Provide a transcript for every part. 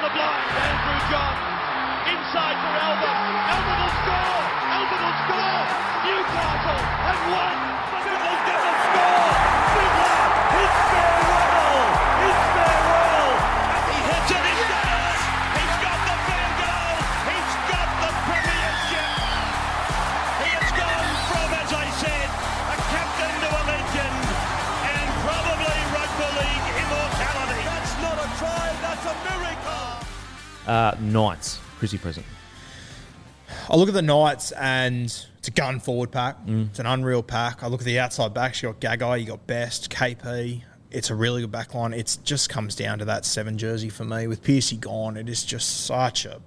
the block, Andrew John. Inside for Elba. Elba will score! Elba will score! Newcastle have won! Fiddle's going to score! Fiddler! It's fair Ruddle! It's fair Ruddle! And he hits it! Knights, Chrissy present. I look at the Knights and it's a gun forward pack. It's an unreal pack. I look at the outside backs. You got Gagai, you got Best, KP. It's a really good back line. It just comes down to that 7 jersey for me. With Piercy gone, it is just such a...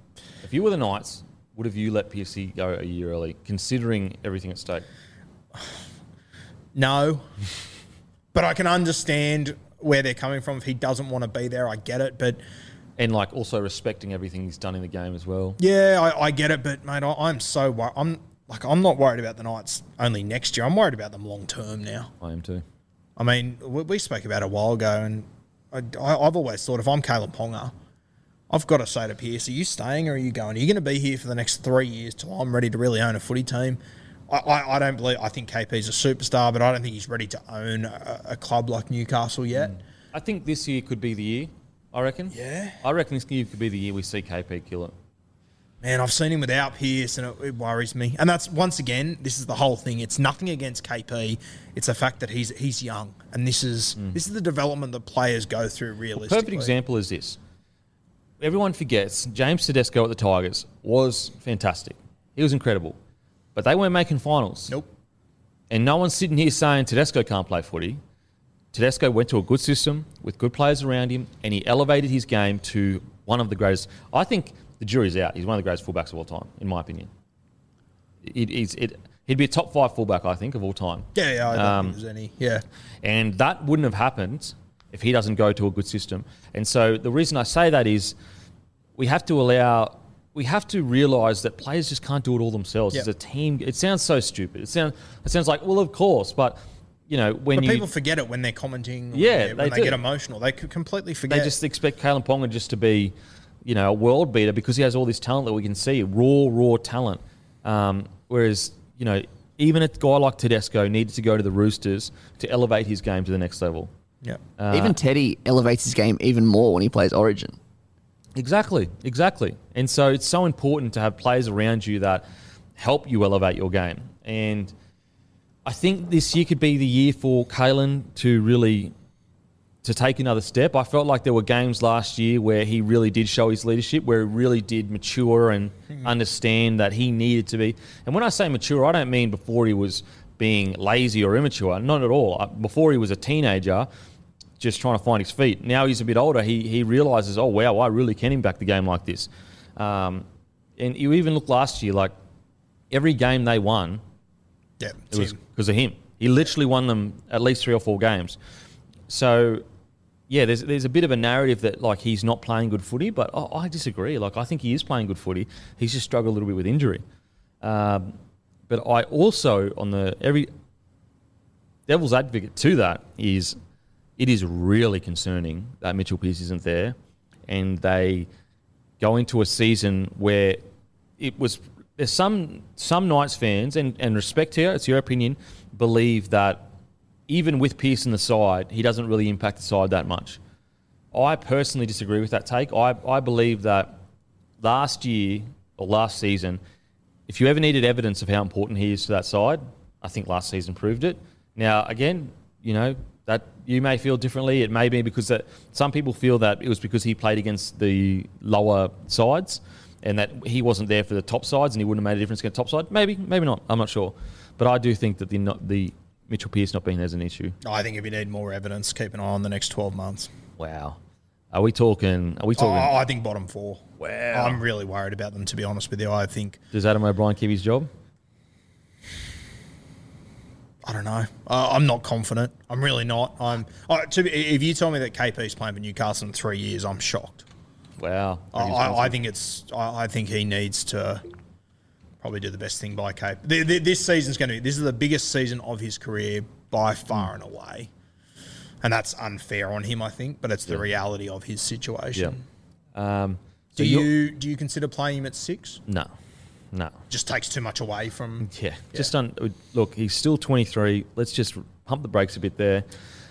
If you were the Knights, would have you let Piercy go a year early, considering everything at stake? No. But I can understand where they're coming from. If he doesn't want to be there, I get it, but... And, like, also respecting everything he's done in the game as well. Yeah, I get it, but, mate, I'm so worried. I'm not worried about the Knights only next year. I'm worried about them long term now. I am too. I mean, we spoke about it a while ago, and I've always thought if I'm Kalyn Ponga, I've got to say to Pierce, are you staying or are you going? Are you going to be here for the next 3 years till I'm ready to really own a footy team? I don't believe – I think KP's a superstar, but I don't think he's ready to own a club like Newcastle yet. I think this year could be the year. I reckon. Yeah. I reckon this year could be the year we see KP kill it. Man, I've seen him without Pierce and it worries me. And that's, once again, this is the whole thing. It's nothing against KP. It's the fact that he's young. And this is the development that players go through realistically. A perfect example is this. Everyone forgets James Tedesco at the Tigers was fantastic. He was incredible. But they weren't making finals. Nope. And no one's sitting here saying Tedesco can't play footy. Tedesco went to a good system with good players around him, and he elevated his game to one of the greatest. I think the jury's out. He's one of the greatest fullbacks of all time, in my opinion. He'd be a top 5 fullback, I think, of all time. Yeah, I don't think there's any. Yeah. And that wouldn't have happened if he doesn't go to a good system. And so the reason I say that is we have to realise that players just can't do it all themselves. Yep. As a team, it sounds so stupid. It sounds like, well, of course, but... You know, people forget it when they're commenting. Yeah, when they get emotional. They could completely forget. They just expect Kalyn Ponga just to be, you know, a world beater because he has all this talent that we can see, raw talent. Whereas, you know, even a guy like Tedesco needed to go to the Roosters to elevate his game to the next level. Yeah. Even Teddy elevates his game even more when he plays Origin. Exactly. And so it's so important to have players around you that help you elevate your game. And... I think this year could be the year for Kalyn to really take another step. I felt like there were games last year where he really did show his leadership, where he really did mature and understand that he needed to be. And when I say mature, I don't mean before he was being lazy or immature. Not at all. Before he was a teenager, just trying to find his feet. Now he's a bit older. He realises, oh, wow, I really can impact the game like this. And you even look last year, like every game they won, yeah, it was because of him. He literally won them at least 3 or 4 games. So, yeah, there's a bit of a narrative that, like, he's not playing good footy, but I disagree. Like, I think he is playing good footy. He's just struggled a little bit with injury. But I also, on the every devil's advocate to that, is it is really concerning that Mitchell Pearce isn't there. and they go into a season where it was – there's some Knights fans, and respect here, it's your opinion, believe that even with Pearce in the side, he doesn't really impact the side that much. I personally disagree with that take. I believe that last year or last season, if you ever needed evidence of how important he is to that side, I think last season proved it. Now, again, you know, that you may feel differently. It may be because that some people feel that it was because he played against the lower sides and that he wasn't there for the top sides and he wouldn't have made a difference against the top side. Maybe, maybe not. I'm not sure. But I do think that the Mitchell Pearce not being there is an issue. I think if you need more evidence, keep an eye on the next 12 months. Wow. Are we talking? Oh, I think bottom four. Wow. I'm really worried about them, to be honest with you. I think. Does Adam O'Brien keep his job? I don't know. I'm not confident. I'm really not. If you tell me that KP's playing for Newcastle in 3 years, I'm shocked. Wow. I think he needs to probably do the best thing by KP. This season's going to be. This is the biggest season of his career by far and away. And that's unfair on him, I think, but it's the reality of his situation. Yeah. So do you consider playing him at 6? No. Just takes too much away from. Yeah. Just look, he's still 23. Let's just pump the brakes a bit there.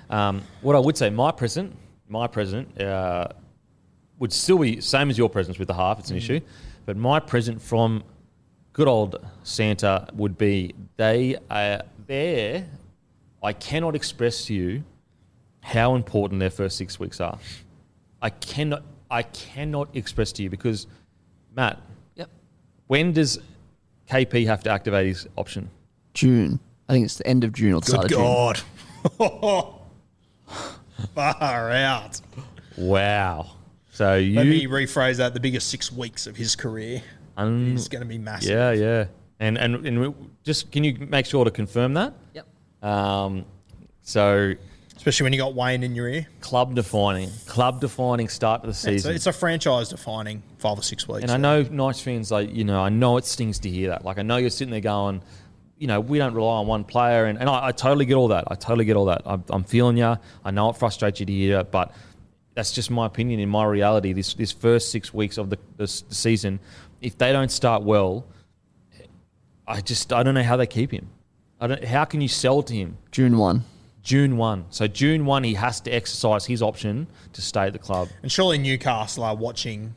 What I would say, my present would still be same as your presence with the half. It's an issue, but my present from good old Santa would be they are there. I cannot express to you how important their first 6 weeks are. I cannot express to you because, Matt, yep. When does KP have to activate his option? June. I think it's the end of June or the start of June. Good God. Far out. Wow. So let me rephrase that. The biggest 6 weeks of his career is going to be massive. Yeah, yeah. And just can you make sure to confirm that? Yep. So... Especially when you got Wayne in your ear. Club defining start to the season. It's a franchise defining 5 or 6 weeks. And I know Knights fans, like, you know, I know it stings to hear that. Like, I know you're sitting there going, you know, we don't rely on one player. And I totally get all that. I'm feeling you. I know it frustrates you to hear it, but that's just my opinion. In my reality, this first 6 weeks of the season, if they don't start well, I don't know how they keep him. How can you sell to him? June 1. So June 1, he has to exercise his option to stay at the club. And surely Newcastle are watching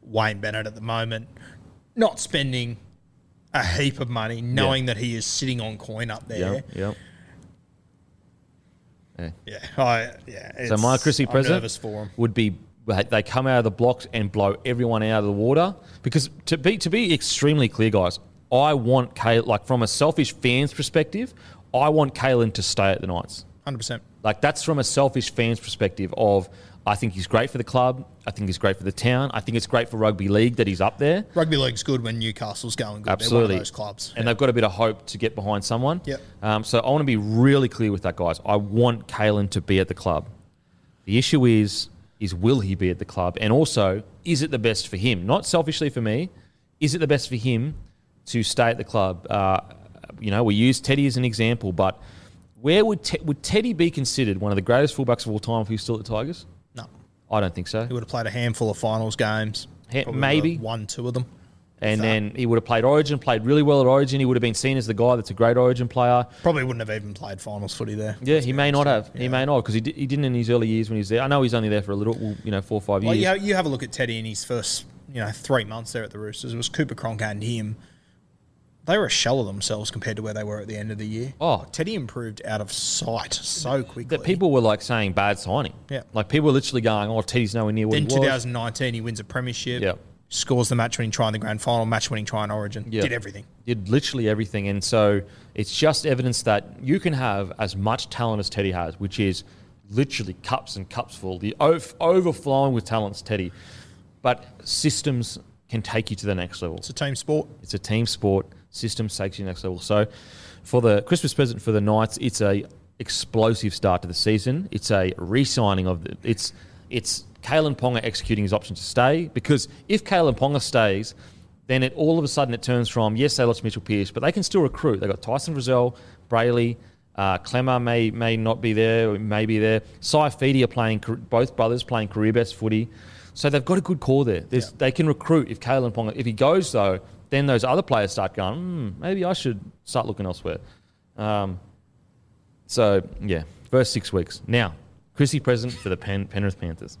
Wayne Bennett at the moment, not spending a heap of money, knowing that he is sitting on coin up there. Yeah. So my Chrissy present would be they come out of the blocks and blow everyone out of the water. Because to be extremely clear, guys, I want Kay, like from a selfish fan's perspective, I want Kalyn to stay at the Knights. 100%. Like, that's from a selfish fan's perspective of I think he's great for the club. I think he's great for the town. I think it's great for rugby league that he's up there. Rugby league's good when Newcastle's going good. Absolutely. They're one of those clubs. And they've got a bit of hope to get behind someone. Yep. So I want to be really clear with that, guys. I want Kalyn to be at the club. The issue is will he be at the club? And also, is it the best for him? Not selfishly for me. Is it the best for him to stay at the club? You know, we use Teddy as an example, but where would Teddy be considered one of the greatest fullbacks of all time if he was still at the Tigers? No. I don't think so. He would have played a handful of finals games. Maybe. One, two of them. And then he would have played Origin, played really well at Origin. He would have been seen as the guy that's a great Origin player. Probably wouldn't have even played finals footy there. Yeah, he may not have. Yeah. He may not because he didn't in his early years when he was there. I know he's only there for a little, 4 or 5 years. Well, you have a look at Teddy in his first, 3 months there at the Roosters. It was Cooper Cronk and him. They were a shell of themselves compared to where they were at the end of the year. Oh, Teddy improved out of sight so quickly. That people were, saying bad signing. Yeah. Like, people were literally going, oh, Teddy's nowhere near what he was. Then 2019, he wins a premiership. Yeah. Scores the match-winning try in the grand final, match-winning try in Origin. Yeah. Did everything. Did literally everything. And so it's just evidence that you can have as much talent as Teddy has, which is literally cups and cups full. The overflowing with talent's Teddy. But systems can take you to the next level. It's a team sport. It's a team sport. Systems takes you next level. So for the Christmas present for the Knights, it's a explosive start to the season. It's a re-signing of the, it's Kalyn Ponga executing his option to stay, because if Kalyn Ponga stays, then it all of a sudden it turns from, yes, they lost Mitchell Pearce, but they can still recruit. They've got Tyson Frizzell, Brayley, Clemmer may not be there, or may be there. Saifidi are playing, both brothers playing career best footy. So they've got a good core there. Yeah. They can recruit if Kalyn Ponga, if he goes though, then those other players start going, maybe I should start looking elsewhere. So, yeah, first 6 weeks. Now, Chrissy Present for the Penrith Panthers.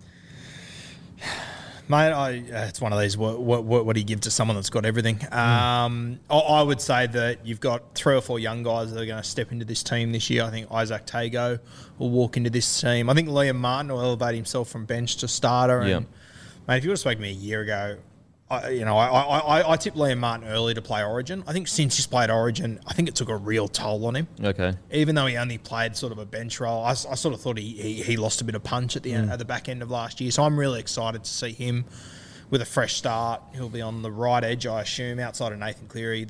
Mate, it's one of these, what do you give to someone that's got everything? I would say that you've got 3 or 4 young guys that are going to step into this team this year. I think Isaac Tago will walk into this team. I think Liam Martin will elevate himself from bench to starter. And, mate, if you would have spoken to me a year ago, I tipped Liam Martin early to play Origin. I think since he's played Origin, I think it took a real toll on him. Okay. Even though he only played sort of a bench role, I sort of thought he lost a bit of punch at the end, at the back end of last year. So I'm really excited to see him with a fresh start. He'll be on the right edge, I assume, outside of Nathan Cleary.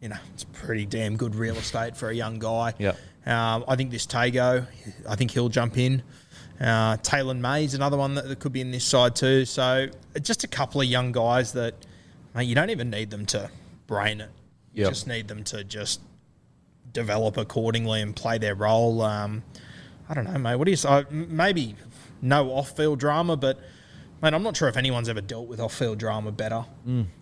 It's pretty damn good real estate for a young guy. Yeah. I think this Tago, I think he'll jump in. Taylor May is another one that could be in this side too. So just a couple of young guys that, mate, you don't even need them to brain it. You just need them to just develop accordingly and play their role. I don't know, mate. What do you say? Maybe no off-field drama, but, mate, I'm not sure if anyone's ever dealt with off-field drama better.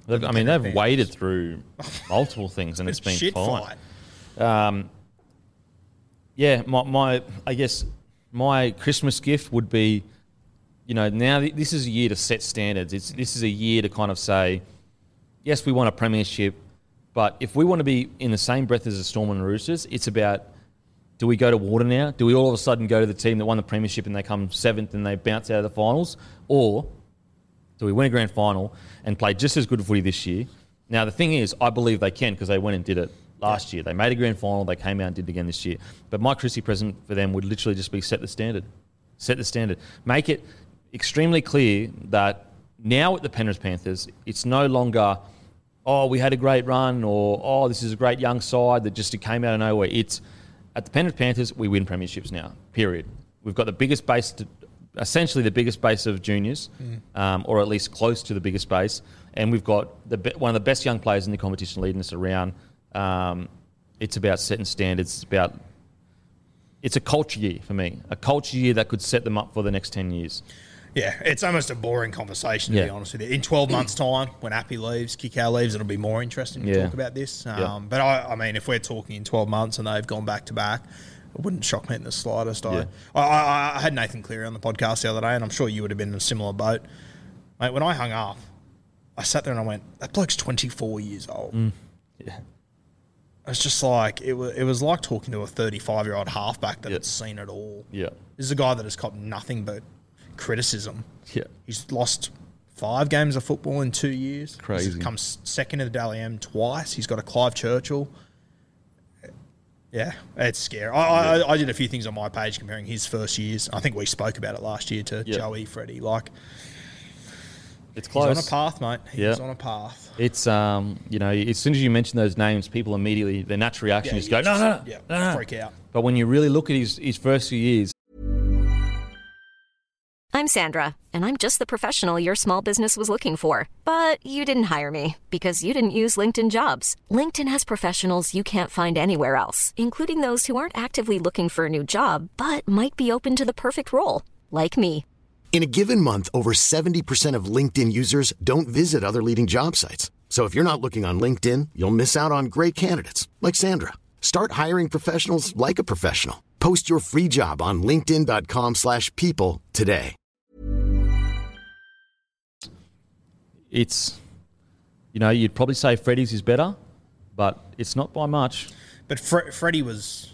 They've waded through multiple things and it's been shit fine. My Christmas gift would be, now this is a year to set standards. This is a year to kind of say, yes, we want a premiership, but if we want to be in the same breath as the Storm and Roosters, it's about, do we go to water now? Do we all of a sudden go to the team that won the premiership and they come 7th and they bounce out of the finals? Or do we win a grand final and play just as good footy this year? Now, the thing is, I believe they can because they went and did it last year. They made a grand final, they came out and did it again this year. But my Chrissy present for them would literally just be set the standard. Set the standard. Make it extremely clear that now at the Penrith Panthers, it's no longer, we had a great run or, this is a great young side that just came out of nowhere. It's, at the Penrith Panthers, we win premierships now, period. We've got the biggest base, essentially the biggest base of juniors, or at least close to the biggest base. And we've got one of the best young players in the competition leading us around. It's about setting standards. It's a culture year for me, a culture year that could set them up for the next 10 years. Yeah, it's almost a boring conversation, to be honest with you. In 12 months' time, when Appy leaves, Kikau leaves, it'll be more interesting to talk about this. But, I mean, if we're talking in 12 months and they've gone back-to-back, it wouldn't shock me in the slightest. I had Nathan Cleary on the podcast the other day, and I'm sure you would have been in a similar boat. Mate, when I hung up, I sat there and I went, that bloke's 24 years old. Yeah. It's just like, it was like talking to a 35-year-old halfback that had seen it all. Yeah. This is a guy that has caught nothing but criticism. Yeah. He's lost 5 games of football in 2 years. Crazy. He's come second in the Daly M twice. He's got a Clive Churchill. Yeah, it's scary. I did a few things on my page comparing his first years. I think we spoke about it last year to Joey, Freddie. Like, it's close. He's on a path, mate. He's on a path. It's, as soon as you mention those names, people immediately, their natural reaction is go, no, freak out. But when you really look at his first few years. I'm Sandra, and I'm just the professional your small business was looking for. But you didn't hire me because you didn't use LinkedIn Jobs. LinkedIn has professionals you can't find anywhere else, including those who aren't actively looking for a new job, but might be open to the perfect role, like me. In a given month, over 70% of LinkedIn users don't visit other leading job sites. So if you're not looking on LinkedIn, you'll miss out on great candidates like Sandra. Start hiring professionals like a professional. Post your free job on linkedin.com/people today. It's, you'd probably say Freddie's is better, but it's not by much. But Freddie was...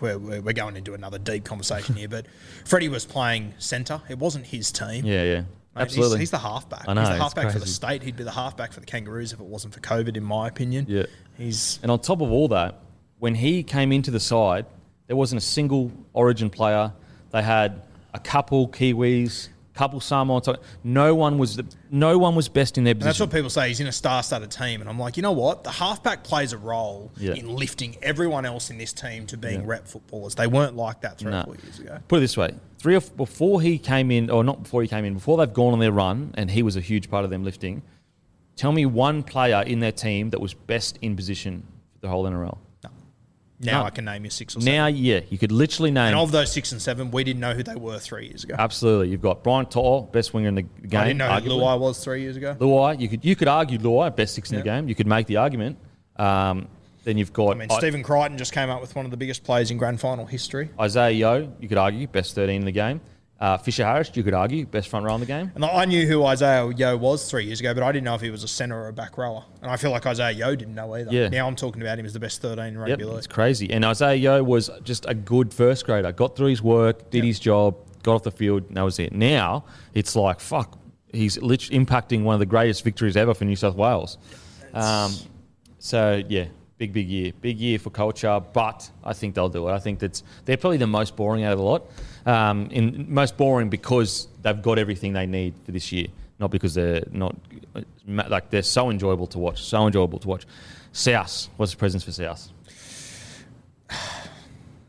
Yeah, we're going into another deep conversation here, but Freddie was playing centre. It wasn't his team. Yeah, absolutely. He's the halfback. I know, he's the halfback for the state. He'd be the halfback for the Kangaroos if it wasn't for COVID, in my opinion. Yeah. And on top of all that, when he came into the side, there wasn't a single Origin player. They had a couple Kiwis, couple Samoans. No one was best in their position. And that's what people say. He's in a star-studded team, and I'm like, you know what? The halfback plays a role in lifting everyone else in this team to being rep footballers. They weren't like that 3 or 4 years ago. Put it this way: before they've gone on their run, and he was a huge part of them lifting. Tell me one player in their team that was best in position for the whole NRL. No. Now I can name you 6 or 7. Now, yeah, you could literally name. And of those 6 and 7, we didn't know who they were 3 years ago. Absolutely. You've got Brian To'o, best winger in the game. I didn't know who Luai was 3 years ago. Luai, you could argue Luai, best six in the game. You could make the argument. Then you've got... I mean, Stephen Crichton just came up with one of the biggest plays in grand final history. Isaiah Yeo, you could argue, best 13 in the game. Fisher Harris, you could argue, best front row in the game. And I knew who Isaiah Yeo was 3 years ago, but I didn't know if he was a centre or a back rower. And I feel like Isaiah Yeo didn't know either. Yeah. Now I'm talking about him as the best 13 in rugby league. It's crazy. And Isaiah Yeo was just a good first grader. Got through his work, did his job, got off the field, and that was it. Now it's like, fuck, he's literally impacting one of the greatest victories ever for New South Wales. So, yeah. Big year. Big year for culture, but I think they'll do it. I think they're probably the most boring out of the lot. Most boring because they've got everything they need for this year, not because they're not – like they're so enjoyable to watch, South, what's the presence for South?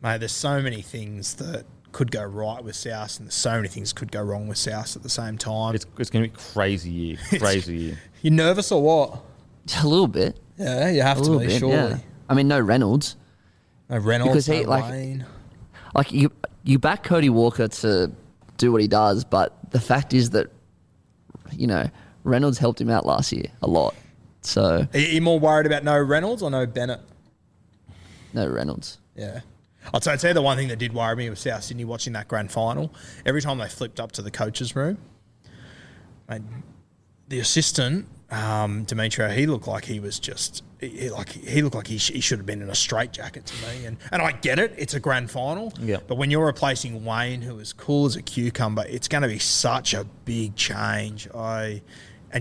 Mate, there's so many things that could go right with South and there's so many things could go wrong with South at the same time. It's going to be a crazy year, You nervous or what? A little bit. Yeah, you have to be, surely. Yeah. I mean, no Reynolds, because he, no Wayne. Like, you back Cody Walker to do what he does, but the fact is that, you know, Reynolds helped him out last year a lot. So are you more worried about no Reynolds or no Bennett? No Reynolds. Yeah. I'll tell you the one thing that did worry me was South Sydney watching that grand final. Every time they flipped up to the coach's room, and the assistant... Demetriou, he looked like he was just he should have been in a straitjacket to me, and I get it, it's a grand final, but when you're replacing Wayne, who is cool as a cucumber, it's going to be such a big change. And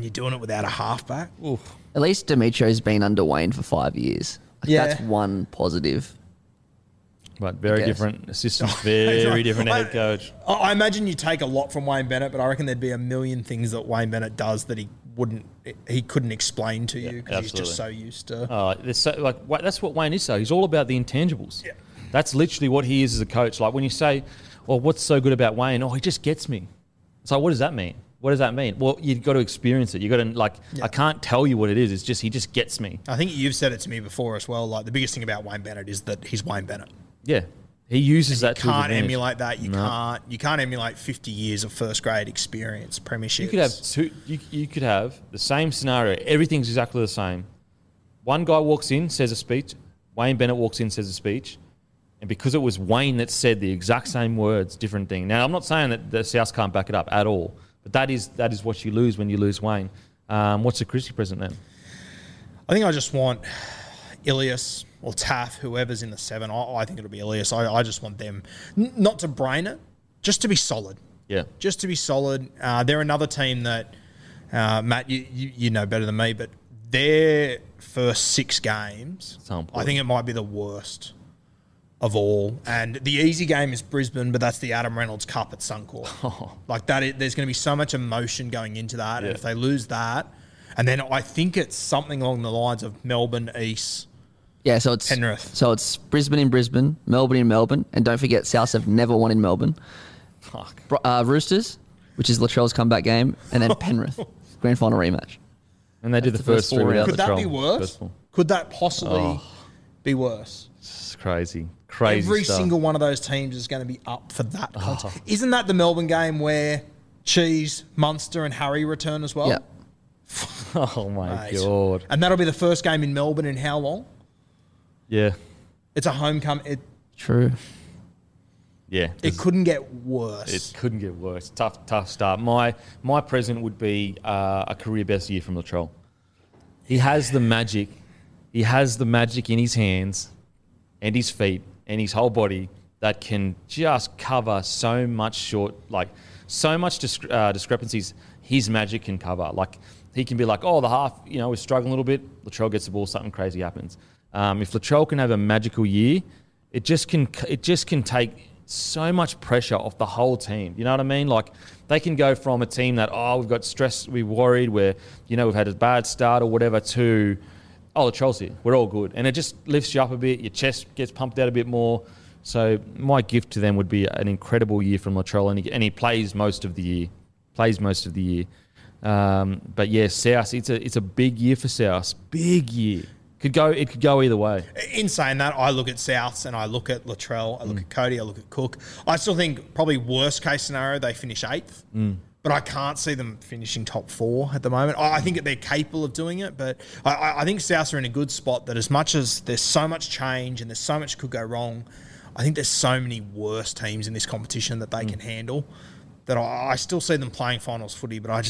you're doing it without a halfback. Oof. At least Demetriou's been under Wayne for 5 years. That's one positive. But very different assistants, very different head coach. I imagine you take a lot from Wayne Bennett, but I reckon there'd be a million things that Wayne Bennett does that he couldn't explain to you because he's just so used to. That's what Wayne is. So he's all about the intangibles. Yeah. That's literally what he is as a coach. Like when you say, "Well, what's so good about Wayne?" "Oh, he just gets me." It's like, what does that mean? What does that mean? Well, you've got to experience it. You've got to, I can't tell you what it is. It's just, he just gets me. I think you've said it to me before as well. Like, the biggest thing about Wayne Bennett is that he's Wayne Bennett. Yeah, he uses that. You can't emulate that. You can't emulate 50 years of first grade experience, premierships. You could have two. You could have the same scenario. Everything's exactly the same. One guy walks in, says a speech. Wayne Bennett walks in, says a speech, and because it was Wayne that said the exact same words, different thing. Now, I'm not saying that the South can't back it up at all, but that is what you lose when you lose Wayne. What's the Christie present then? I think I just want Ilias or Taff, whoever's in the 7. I think it'll be Elias. I just want them not to brain it, just to be solid. Yeah. Just to be solid. They're another team that, Matt, you know better than me, but their first 6 games, I think it might be the worst of all. And the easy game is Brisbane, but that's the Adam Reynolds Cup at Suncorp. There's going to be so much emotion going into that. Yeah. And if they lose that, and then I think it's something along the lines of Melbourne East. Yeah, so it's Penrith. So it's Brisbane in Brisbane, Melbourne in Melbourne, and don't forget Souths have never won in Melbourne. Fuck. Roosters, which is Latrell's comeback game, and then Penrith grand final rematch. And they did the first 4 rounds. Could that be worse? Could that possibly be worse? It's crazy. Every single one of those teams is going to be up for that contest. Isn't that the Melbourne game where Cheese, Munster, and Harry return as well? Yeah. Oh my god! And that'll be the first game in Melbourne in how long? Yeah. It's a homecoming. True. Yeah. It couldn't get worse. Tough start. My present would be a career best year from Latrell. He has the magic. He has the magic in his hands and his feet and his whole body that can just cover so much discrepancies his magic can cover. Like, he can be like, oh, the half, you know, is struggling a little bit. Latrell gets the ball, something crazy happens. If Latrell can have a magical year, it just can take so much pressure off the whole team. You know what I mean? Like, they can go from a team that, oh, we've got stressed, we're worried, we've had a bad start or whatever, to, oh, Latrell's here, we're all good. And it just lifts you up a bit, your chest gets pumped out a bit more. So my gift to them would be an incredible year from Latrell, and he plays most of the year. But yeah, South, it's a big year for South. Big year. It could go either way. In saying that, I look at Souths and I look at Latrell, I look at Cody, I look at Cook. I still think probably worst case scenario they finish 8th, but I can't see them finishing top 4 at the moment. I think that they're capable of doing it, but I think Souths are in a good spot that as much as there's so much change and there's so much could go wrong, I think there's so many worse teams in this competition that they can handle that I still see them playing finals footy, but I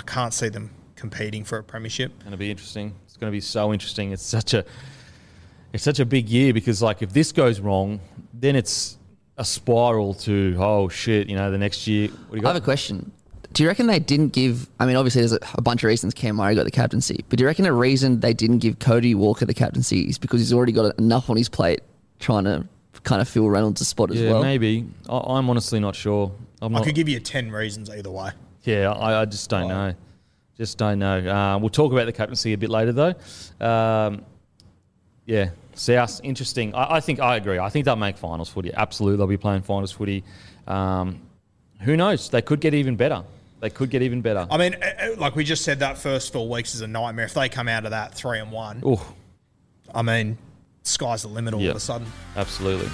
can't see them competing for a premiership. And it'll be interesting. It's going to be so interesting. It's such a big year because, like, if this goes wrong, then it's a spiral to, oh, shit, you know, the next year. What do you got? I have a question. Do you reckon they didn't give – I mean, obviously there's a bunch of reasons Cam Murray got the captaincy, but do you reckon the reason they didn't give Cody Walker the captaincy is because he's already got enough on his plate trying to kind of fill Reynolds' spot as well? Yeah, maybe. I'm honestly not sure. I could give you 10 reasons either way. Yeah, I just don't know. Just don't know. We'll talk about the captaincy a bit later, though. Yeah, South, interesting. I think I agree. I think they'll make finals footy. Absolutely, they'll be playing finals footy. Who knows? They could get even better. I mean, like we just said, that first 4 weeks is a nightmare. If they come out of that 3-1, I mean, sky's the limit all of a sudden. Absolutely.